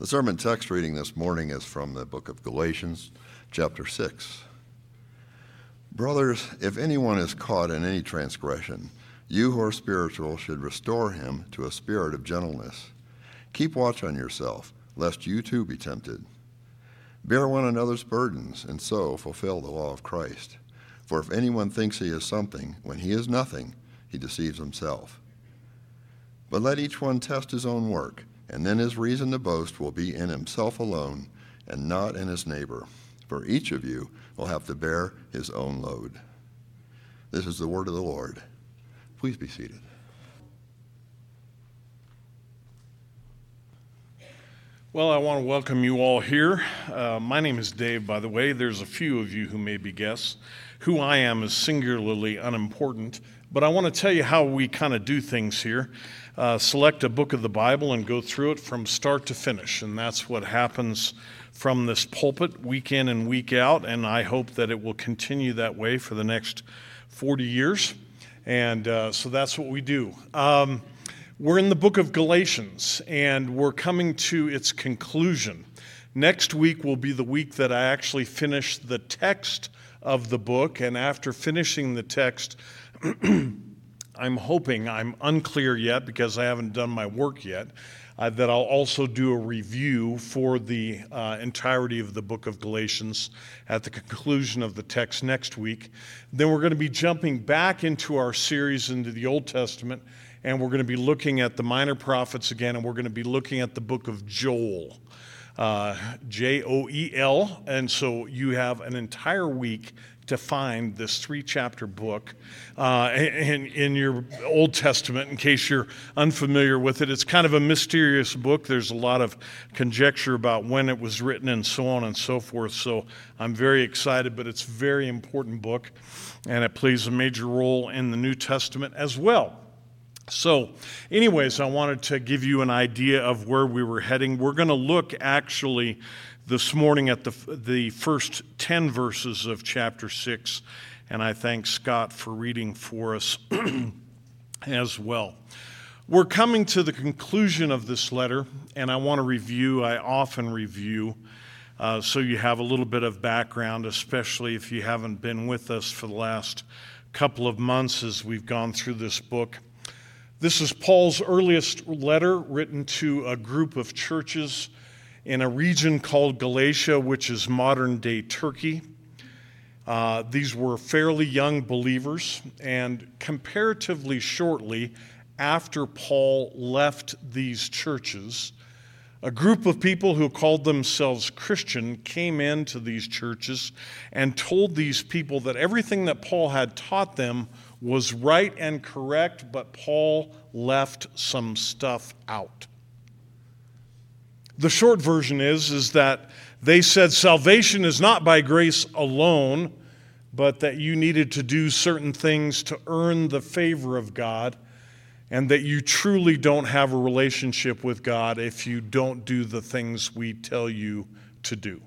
The sermon text reading this morning is from the book of Galatians, chapter 6. Brothers, if anyone is caught in any transgression, you who are spiritual should restore him to a spirit of gentleness. Keep watch on yourself, lest you too be tempted. Bear one another's burdens, and so fulfill the law of Christ. For if anyone thinks he is something, when he is nothing, he deceives himself. But let each one test his own work, and then his reason to boast will be in himself alone, and not in his neighbor. For each of you will have to bear his own load. This is the word of the Lord. Please be seated. Well, I want to welcome you all here. My name is Dave, by the way. There's a few of you who may be guests. Who I am is singularly unimportant, but I want to tell you how we kind of do things here. Select a book of the Bible and go through it from start to finish, and that's what happens from this pulpit week in and week out, and I hope that it will continue that way for the next 40 years, and so that's what we do. We're in the book of Galatians, and we're coming to its conclusion. Next week will be the week that I actually finish the text of the book, and after finishing the text, I'm unclear yet because I haven't done my work yet, that I'll also do a review for the entirety of the book of Galatians at the conclusion of the text next week. Then we're going to be jumping back into our series into the Old Testament, and we're going to be looking at the minor prophets again, and we're going to be looking at the book of Joel, Joel. And so you have an entire week to find this 3-chapter book in your Old Testament, in case you're unfamiliar with it. It's kind of a mysterious book. There's a lot of conjecture about when it was written and so on and so forth. So I'm very excited, but it's a very important book, and it plays a major role in the New Testament as well. So anyways, I wanted to give you an idea of where we were heading. We're going to look actually this morning at the first 10 verses of chapter 6, and I thank Scott for reading for us as well. We're coming to the conclusion of this letter, and I often review, so you have a little bit of background, especially if you haven't been with us for the last couple of months as we've gone through this book. This is Paul's earliest letter written to a group of churches in a region called Galatia, which is modern-day Turkey. These were fairly young believers, and comparatively shortly after Paul left these churches, a group of people who called themselves Christian came into these churches and told these people that everything that Paul had taught them was right and correct, but Paul left some stuff out. The short version is that they said salvation is not by grace alone, but that you needed to do certain things to earn the favor of God, and that you truly don't have a relationship with God if you don't do the things we tell you to do.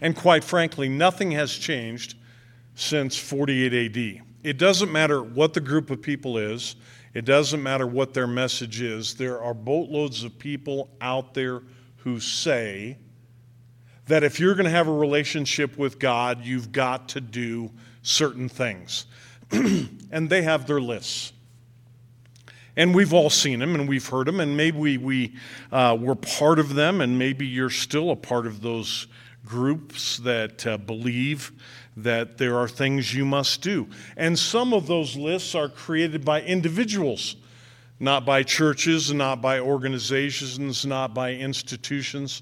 And quite frankly, nothing has changed since 48 AD. It doesn't matter what the group of people is. It doesn't matter what their message is. There are boatloads of people out there who say that if you're going to have a relationship with God, you've got to do certain things. And they have their lists. And we've all seen them and we've heard them, and maybe we were part of them, and maybe you're still a part of those groups that believe that there are things you must do. And some of those lists are created by individuals, not by churches, not by organizations, not by institutions.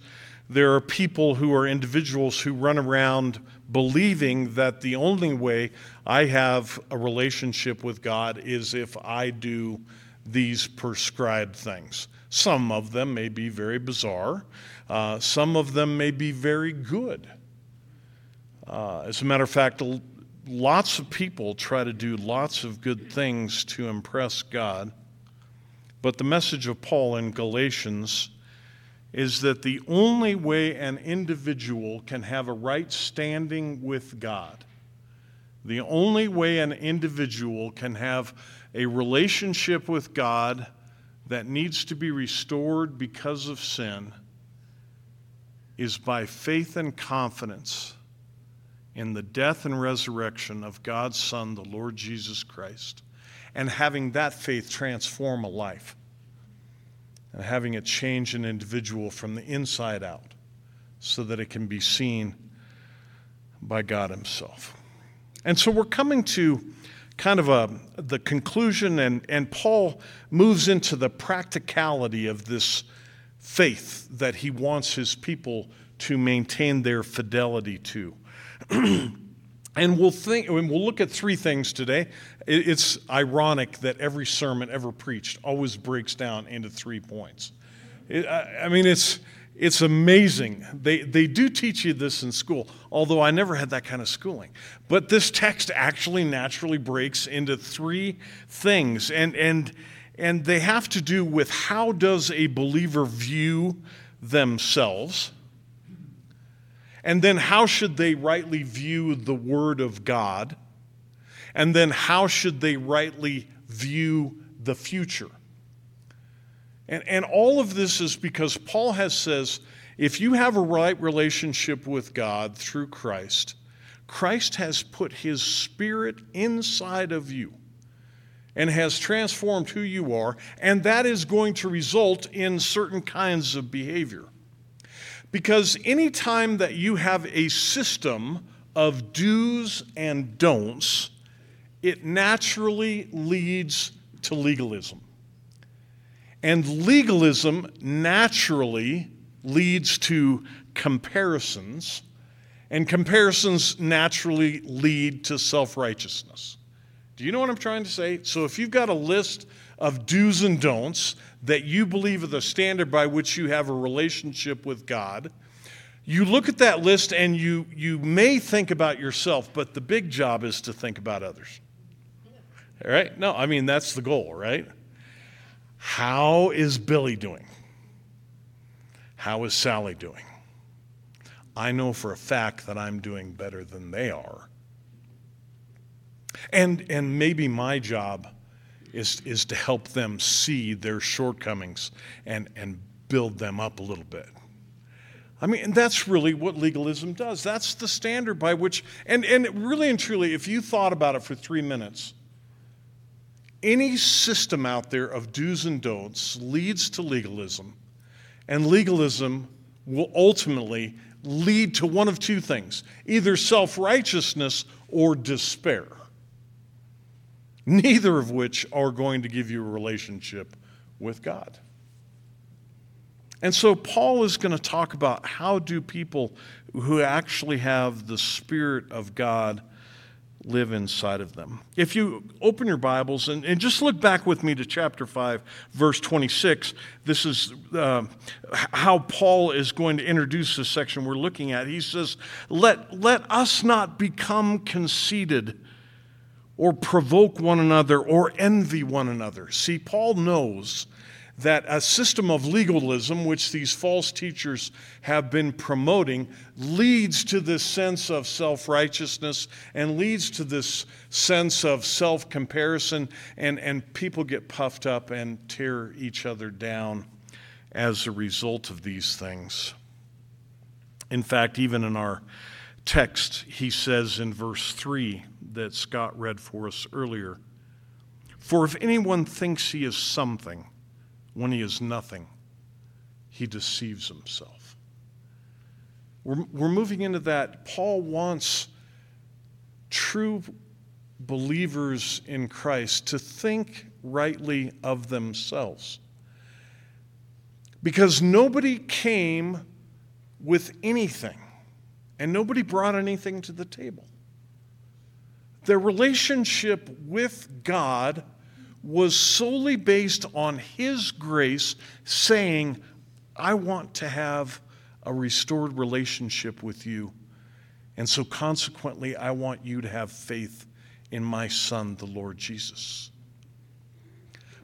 There are people who are individuals who run around believing that the only way I have a relationship with God is if I do these prescribed things. Some of them may be very bizarre. Some of them may be very good. As a matter of fact, lots of people try to do lots of good things to impress God. But the message of Paul in Galatians is that the only way an individual can have a right standing with God, the only way an individual can have a relationship with God that needs to be restored because of sin is by faith and confidence in the death and resurrection of God's Son, the Lord Jesus Christ, and having that faith transform a life and having it change an individual from the inside out so that it can be seen by God himself. And so we're coming to kind of the conclusion, and Paul moves into the practicality of this faith that he wants his people to maintain their fidelity to. And we'll look at three things today. It's ironic that every sermon ever preached always breaks down into 3 points. It's amazing. They do teach you this in school, although I never had that kind of schooling. But this text actually naturally breaks into 3 things, and they have to do with how does a believer view themselves, and then how should they rightly view the Word of God, and then how should they rightly view the future. And all of this is because Paul says, if you have a right relationship with God through Christ, Christ has put his Spirit inside of you and has transformed who you are, and that is going to result in certain kinds of behavior. Because any time that you have a system of do's and don'ts, it naturally leads to legalism. And legalism naturally leads to comparisons, and comparisons naturally lead to self-righteousness. Do you know what I'm trying to say? So if you've got a list of do's and don'ts that you believe are the standard by which you have a relationship with God, you look at that list and you may think about yourself, but the big job is to think about others. All right? No, that's the goal, right? How is Billy doing? How is Sally doing? I know for a fact that I'm doing better than they are. And maybe my job is to help them see their shortcomings and build them up a little bit. And that's really what legalism does. That's the standard by which, and really and truly, if you thought about it for 3 minutes, any system out there of do's and don'ts leads to legalism, and legalism will ultimately lead to one of 2 things, either self-righteousness or despair, neither of which are going to give you a relationship with God. And so Paul is going to talk about how do people who actually have the Spirit of God live inside of them. If you open your Bibles and just look back with me to chapter 5, verse 26, this is how Paul is going to introduce this section we're looking at. He says, let us not become conceited or provoke one another or envy one another. See, Paul knows that a system of legalism, which these false teachers have been promoting, leads to this sense of self-righteousness and leads to this sense of self-comparison, and people get puffed up and tear each other down as a result of these things. In fact, even in our text, he says in verse 3 that Scott read for us earlier, "For if anyone thinks he is something, when he is nothing, he deceives himself." We're moving into that. Paul wants true believers in Christ to think rightly of themselves, because nobody came with anything, and nobody brought anything to the table. Their relationship with God was solely based on his grace saying, I want to have a restored relationship with you, and so consequently I want you to have faith in my Son, the Lord Jesus.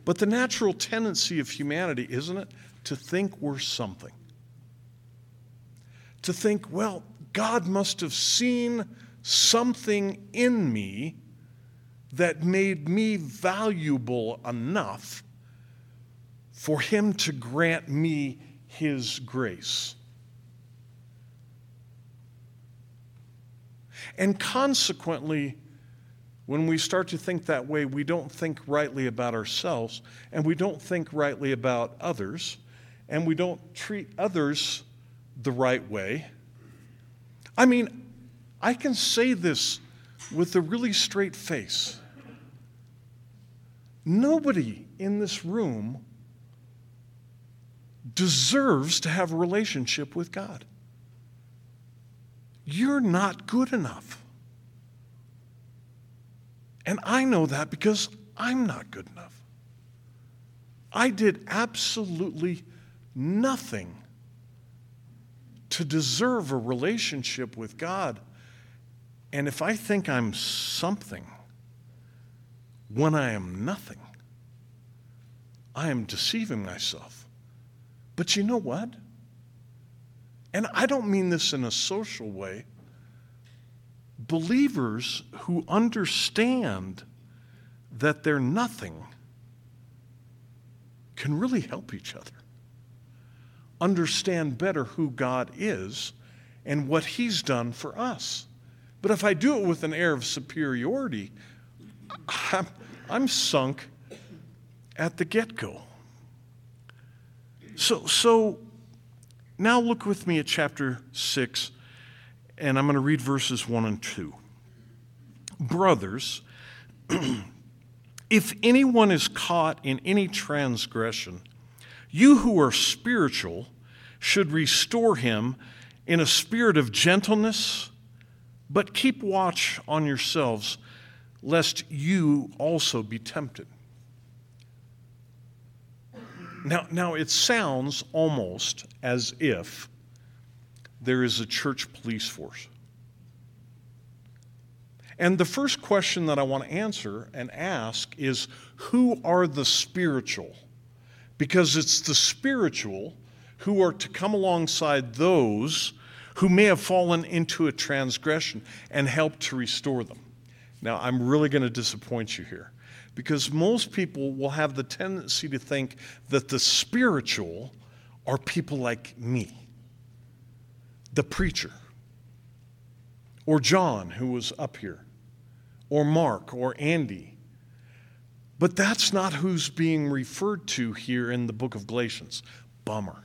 But the natural tendency of humanity, isn't it, to think we're something. To think, well, God must have seen something in me that made me valuable enough for him to grant me his grace. And consequently, when we start to think that way, we don't think rightly about ourselves, and we don't think rightly about others, and we don't treat others the right way. I mean, I can say this with a really straight face. Nobody in this room deserves to have a relationship with God. You're not good enough. And I know that because I'm not good enough. I did absolutely nothing to deserve a relationship with God. And if I think I'm something when I am nothing, I am deceiving myself. But you know what? And I don't mean this in a social way. Believers who understand that they're nothing can really help each other understand better who God is and what he's done for us. But if I do it with an air of superiority, I'm sunk at the get-go. So now look with me at chapter 6, and I'm going to read verses 1 and 2. Brothers, if anyone is caught in any transgression, you who are spiritual should restore him in a spirit of gentleness, but keep watch on yourselves, lest you also be tempted. Now it sounds almost as if there is a church police force. And the first question that I want to answer and ask is, who are the spiritual? Because it's the spiritual who are to come alongside those who may have fallen into a transgression and help to restore them. Now, I'm really going to disappoint you here, because most people will have the tendency to think that the spiritual are people like me, the preacher, or John, who was up here, or Mark, or Andy. But that's not who's being referred to here in the book of Galatians. Bummer.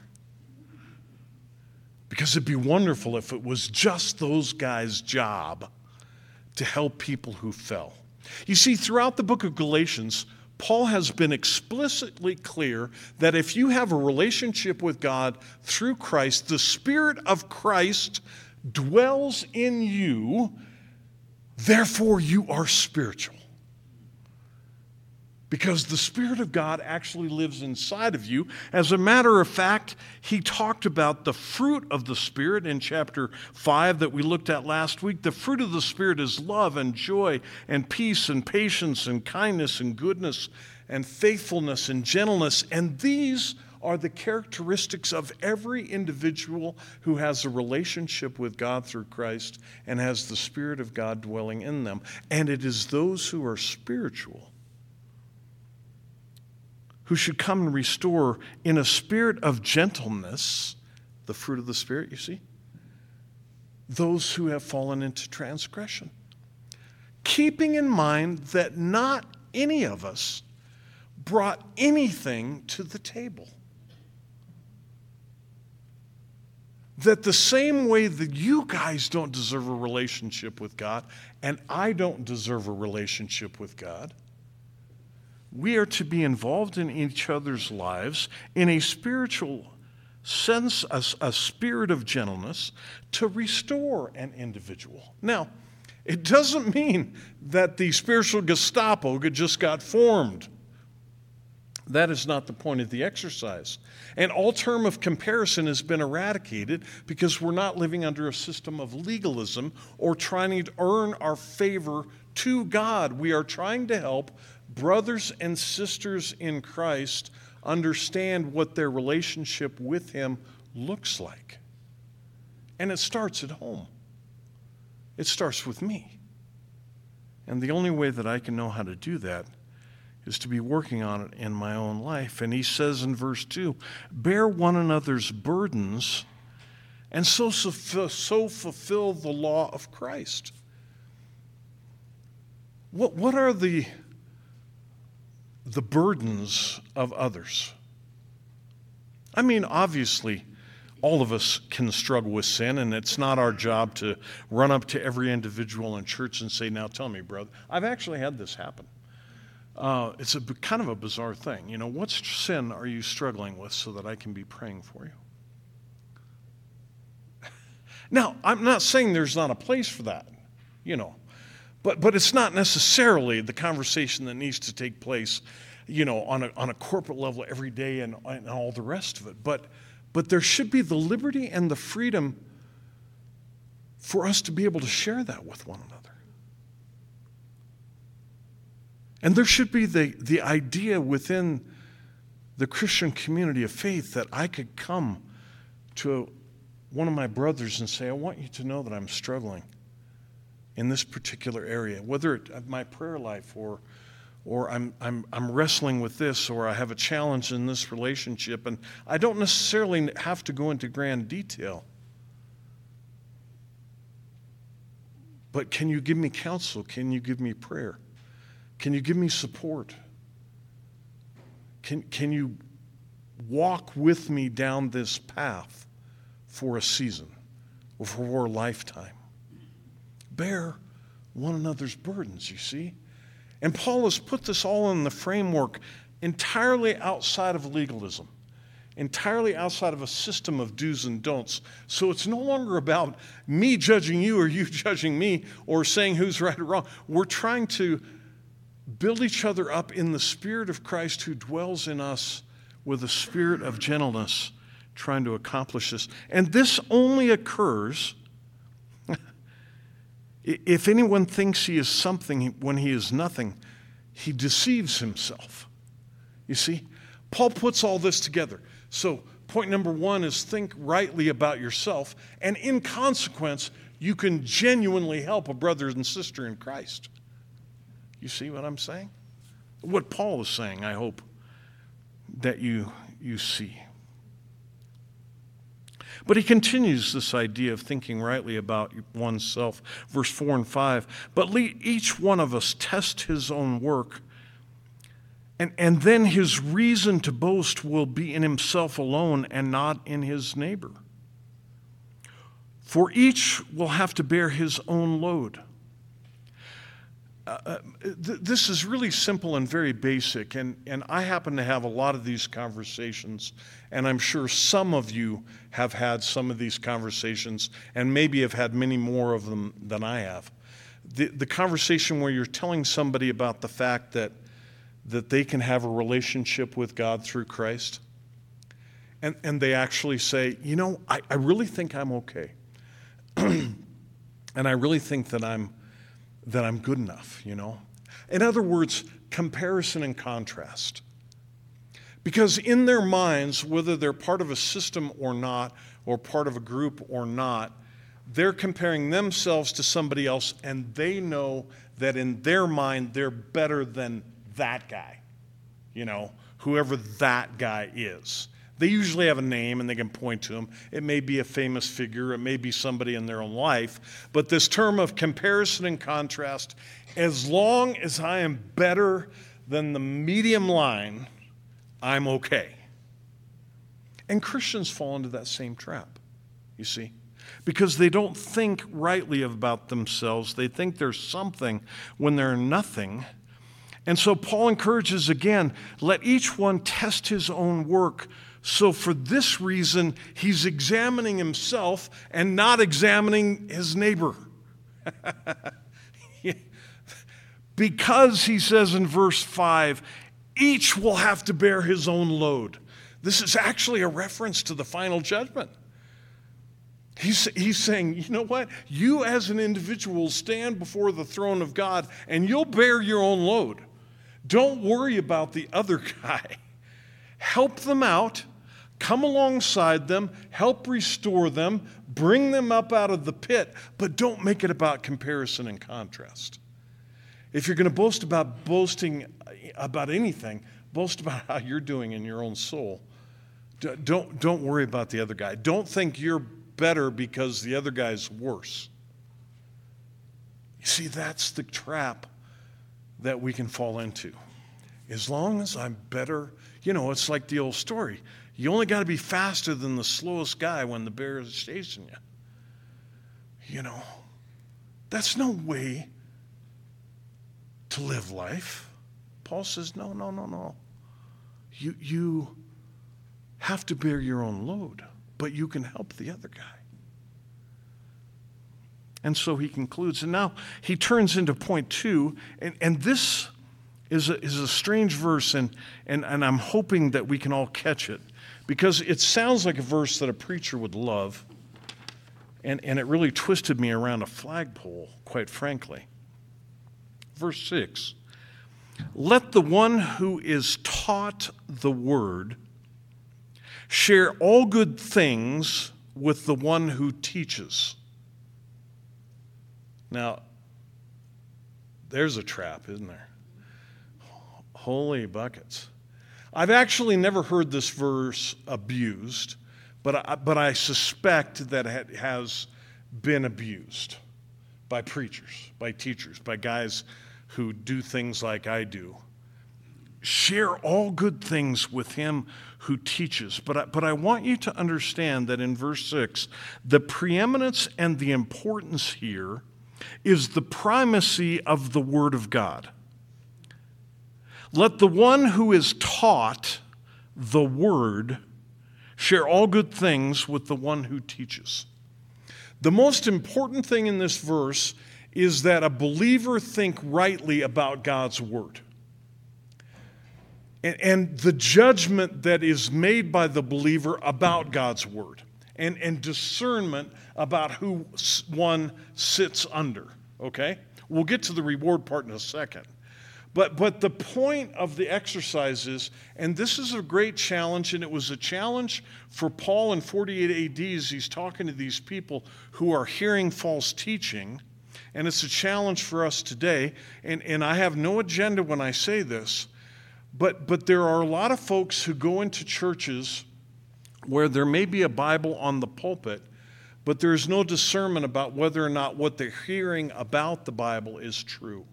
Because it'd be wonderful if it was just those guys' job to help people who fell. You see, throughout the book of Galatians, Paul has been explicitly clear that if you have a relationship with God through Christ, the Spirit of Christ dwells in you, therefore you are spiritual. Because the Spirit of God actually lives inside of you. As a matter of fact, he talked about the fruit of the Spirit in chapter 5 that we looked at last week. The fruit of the Spirit is love and joy and peace and patience and kindness and goodness and faithfulness and gentleness. And these are the characteristics of every individual who has a relationship with God through Christ and has the Spirit of God dwelling in them. And it is those who are spiritual who should come and restore in a spirit of gentleness, the fruit of the Spirit, you see, those who have fallen into transgression. Keeping in mind that not any of us brought anything to the table. That the same way that you guys don't deserve a relationship with God, and I don't deserve a relationship with God, we are to be involved in each other's lives in a spiritual sense, a spirit of gentleness to restore an individual. Now, it doesn't mean that the spiritual Gestapo just got formed. That is not the point of the exercise. And all term of comparison has been eradicated because we're not living under a system of legalism or trying to earn our favor to God. We are trying to help brothers and sisters in Christ understand what their relationship with him looks like. And it starts at home. It starts with me. And the only way that I can know how to do that is to be working on it in my own life. And he says in verse 2, bear one another's burdens and so fulfill the law of Christ. What are the burdens of others? I mean, obviously, all of us can struggle with sin, and it's not our job to run up to every individual in church and say, now tell me, brother. I've actually had this happen. It's a kind of a bizarre thing. You know, what sin are you struggling with so that I can be praying for you? Now, I'm not saying there's not a place for that, you know, but it's not necessarily the conversation that needs to take place, you know, on a corporate level every day and all the rest of it. But there should be the liberty and the freedom for us to be able to share that with one another. And there should be the idea within the Christian community of faith that I could come to one of my brothers and say, I want you to know that I'm struggling in this particular area, whether it's my prayer life or I'm wrestling with this, or I have a challenge in this relationship. And I don't necessarily have to go into grand detail. But can you give me counsel? Can you give me prayer? Can you give me support? Can you walk with me down this path for a season or for a lifetime? Bear one another's burdens, you see. And Paul has put this all in the framework entirely outside of legalism, entirely outside of a system of do's and don'ts. So it's no longer about me judging you or you judging me or saying who's right or wrong. We're trying to build each other up in the Spirit of Christ who dwells in us with a spirit of gentleness, trying to accomplish this. And this only occurs if anyone thinks he is something when he is nothing, he deceives himself. You see, Paul puts all this together. So point number one is think rightly about yourself, and in consequence, you can genuinely help a brother and sister in Christ. You see what I'm saying? What Paul is saying, I hope that you see. But he continues this idea of thinking rightly about oneself. Verse 4 and 5, but let each one of us test his own work, and then his reason to boast will be in himself alone and not in his neighbor. For each will have to bear his own load. This is really simple and very basic, and I happen to have a lot of these conversations, and I'm sure some of you have had some of these conversations and maybe have had many more of them than I have. The conversation where you're telling somebody about the fact that they can have a relationship with God through Christ, and they actually say, you know, I really think I'm okay, and I really think that I'm good enough, you know. In other words, comparison and contrast. Because in their minds, whether they're part of a system or not, or part of a group or not, they're comparing themselves to somebody else, and they know that in their mind, they're better than that guy, you know, whoever that guy is. They usually have a name and they can point to him. It may be a famous figure. It may be somebody in their own life. But this term of comparison and contrast, as long as I am better than the medium line, I'm okay. And Christians fall into that same trap, you see, because they don't think rightly about themselves. They think they're something when they're nothing. And so Paul encourages again, let each one test his own work. So for this reason, he's examining himself and not examining his neighbor. Because he says in verse 5, each will have to bear his own load. This is actually a reference to the final judgment. He's saying, you know what? You as an individual stand before the throne of God and you'll bear your own load. Don't worry about the other guy. Help them out, come alongside them, help restore them, bring them up out of the pit, but don't make it about comparison and contrast. If you're going to boast about boasting about anything, boast about how you're doing in your own soul. Don't worry about the other guy. Don't think you're better because the other guy's worse. You see, that's the trap that we can fall into. As long as I'm better, you know, it's like the old story. You only got to be faster than the slowest guy when the bear is chasing you. You know, that's no way to live life. Paul says, no. You have to bear your own load, but you can help the other guy. And so he concludes. And now he turns into point two, and this is a strange verse, and I'm hoping that we can all catch it, because it sounds like a verse that a preacher would love, and it really twisted me around a flagpole, quite frankly. Verse 6, let the one who is taught the word share all good things with the one who teaches. Now, there's a trap, isn't there? Holy buckets. I've actually never heard this verse abused, but I suspect that it has been abused by preachers, by teachers, by guys who do things like I do. Share all good things with him who teaches. But I want you to understand that in verse 6, the preeminence and the importance here is the primacy of the Word of God. Let the one who is taught the Word share all good things with the one who teaches. The most important thing in this verse is that a believer think rightly about God's Word. And the judgment that is made by the believer about God's Word. And discernment about who one sits under, okay? We'll get to the reward part in a second. But the point of the exercise is, and this is a great challenge, and it was a challenge for Paul in 48 AD as he's talking to these people who are hearing false teaching, and it's a challenge for us today, and I have no agenda when I say this, but there are a lot of folks who go into churches where there may be a Bible on the pulpit, but there is no discernment about whether or not what they're hearing about the Bible is true.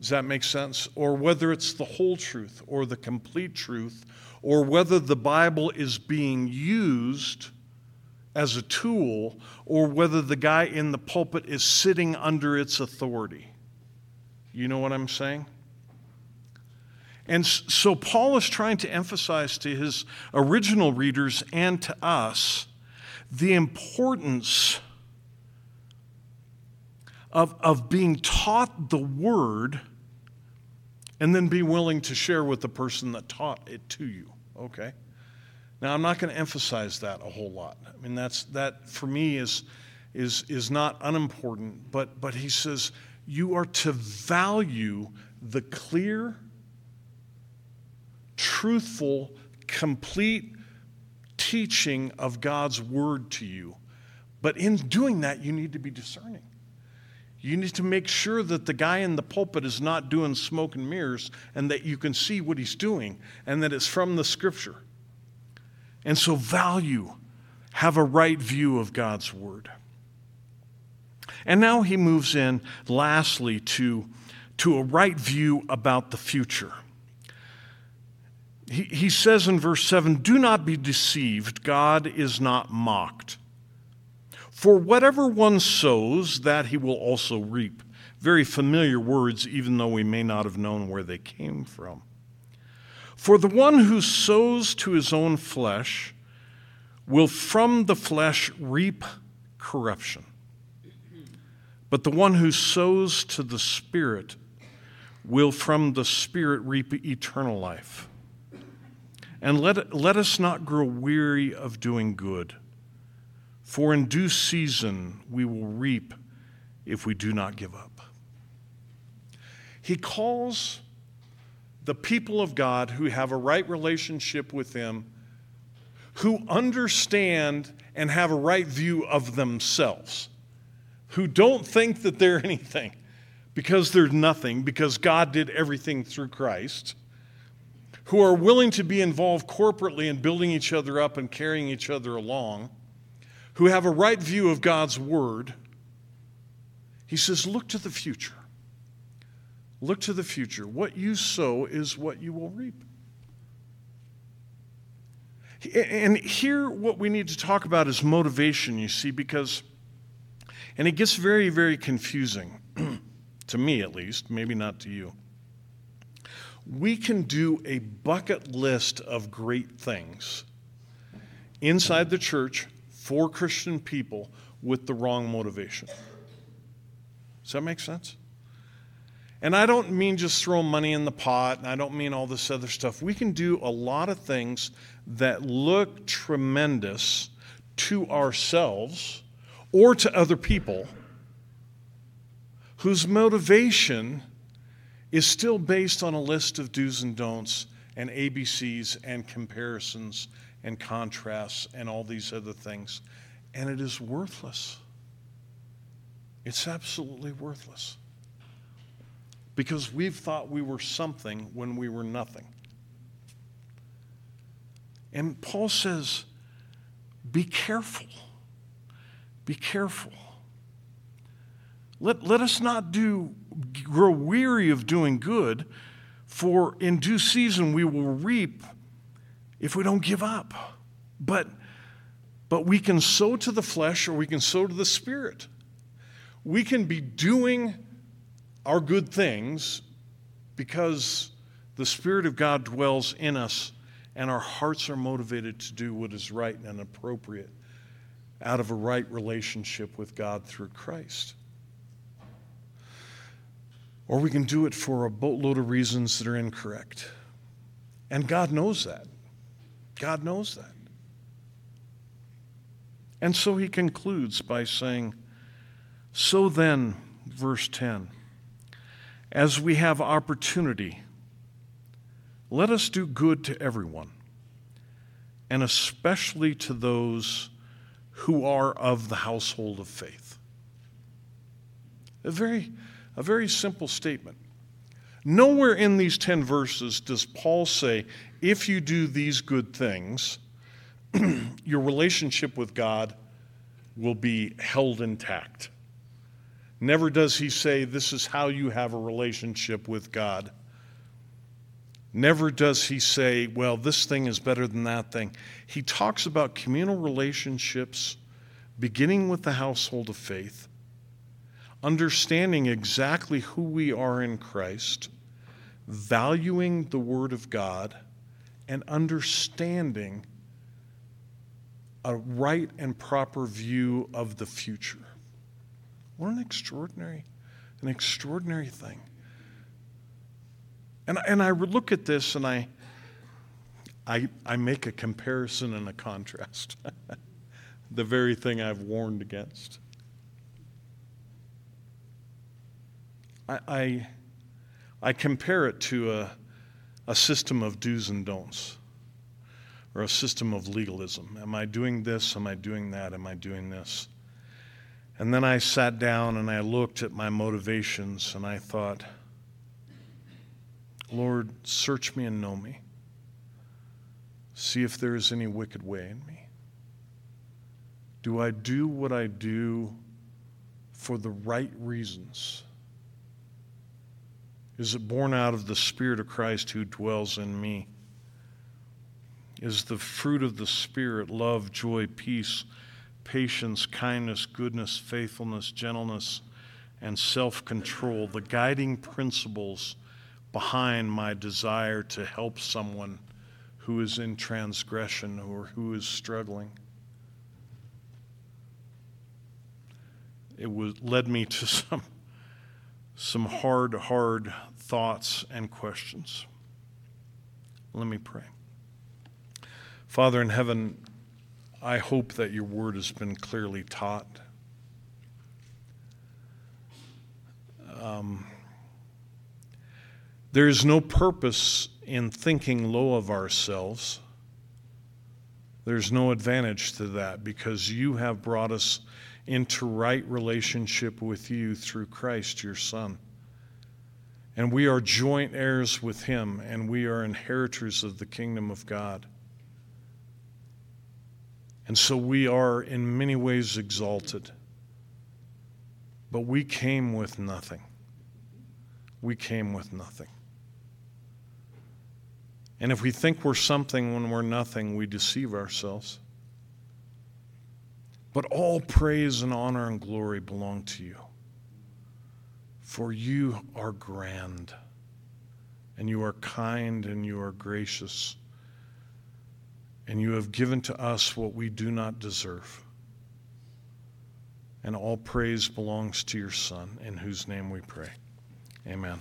Does that make sense? Or whether it's the whole truth or the complete truth, or whether the Bible is being used as a tool, or whether the guy in the pulpit is sitting under its authority. You know what I'm saying? And so Paul is trying to emphasize to his original readers and to us the importance of being taught the word and then be willing to share with the person that taught it to you, okay? Now, I'm not going to emphasize that a whole lot. I mean, that for me is not unimportant, but he says you are to value the clear, truthful, complete teaching of God's word to you. But in doing that, you need to be discerning. You need to make sure that the guy in the pulpit is not doing smoke and mirrors, and that you can see what he's doing, and that it's from the scripture. And so value, have a right view of God's word. And now he moves in, lastly, to a right view about the future. He says in verse 7, do not be deceived, God is not mocked. For whatever one sows, that he will also reap. Very familiar words, even though we may not have known where they came from. For the one who sows to his own flesh will from the flesh reap corruption. But the one who sows to the Spirit will from the Spirit reap eternal life. And let us not grow weary of doing good, for in due season we will reap if we do not give up. He calls the people of God who have a right relationship with him, who understand and have a right view of themselves, who don't think that they're anything, because they're nothing, because God did everything through Christ, who are willing to be involved corporately in building each other up and carrying each other along, who have a right view of God's word, he says, look to the future. Look to the future. What you sow is what you will reap. And here what we need to talk about is motivation, you see, because, and it gets very, very confusing, to me at least, maybe not to you. We can do a bucket list of great things inside the church for Christian people with the wrong motivation. Does that make sense? And I don't mean just throw money in the pot, and I don't mean all this other stuff. We can do a lot of things that look tremendous to ourselves or to other people whose motivation is still based on a list of do's and don'ts and ABCs and comparisons and contrasts and all these other things. And it is worthless. It's absolutely worthless. Because we've thought we were something when we were nothing. And Paul says, be careful. Be careful. Let us not grow weary of doing good, for in due season we will reap if we don't give up. But we can sow to the flesh or we can sow to the spirit. We can be doing our good things because the Spirit of God dwells in us and our hearts are motivated to do what is right and appropriate out of a right relationship with God through Christ. Or we can do it for a boatload of reasons that are incorrect. And God knows that. God knows that. And so he concludes by saying, so then, verse 10, as we have opportunity, let us do good to everyone, and especially to those who are of the household of faith. A very simple statement. Nowhere in these 10 verses does Paul say, if you do these good things, your relationship with God will be held intact. Never does he say, this is how you have a relationship with God. Never does he say, well, this thing is better than that thing. He talks about communal relationships, beginning with the household of faith, understanding exactly who we are in Christ, valuing the Word of God, and understanding a right and proper view of the future. What an extraordinary thing. And I look at this and I make a comparison and a contrast. The very thing I've warned against. I compare it to a system of do's and don'ts, or a system of legalism. Am I doing this? Am I doing that? Am I doing this? And then I sat down and I looked at my motivations and I thought, Lord, search me and know me. See if there is any wicked way in me. Do I do what I do for the right reasons? Is it born out of the Spirit of Christ who dwells in me? Is the fruit of the Spirit love, joy, peace, patience, kindness, goodness, faithfulness, gentleness, and self-control, the guiding principles behind my desire to help someone who is in transgression or who is struggling? It led me to some hard thoughts and questions. Let me pray. Father in heaven, I hope that your word has been clearly taught. There is no purpose in thinking low of ourselves. There's no advantage to that because you have brought us into right relationship with you through Christ, your Son. And we are joint heirs with him, and we are inheritors of the kingdom of God. And so we are in many ways exalted. But we came with nothing. We came with nothing. And if we think we're something when we're nothing, we deceive ourselves. But all praise and honor and glory belong to you. For you are grand, and you are kind, and you are gracious, and you have given to us what we do not deserve. And all praise belongs to your Son, in whose name we pray. Amen.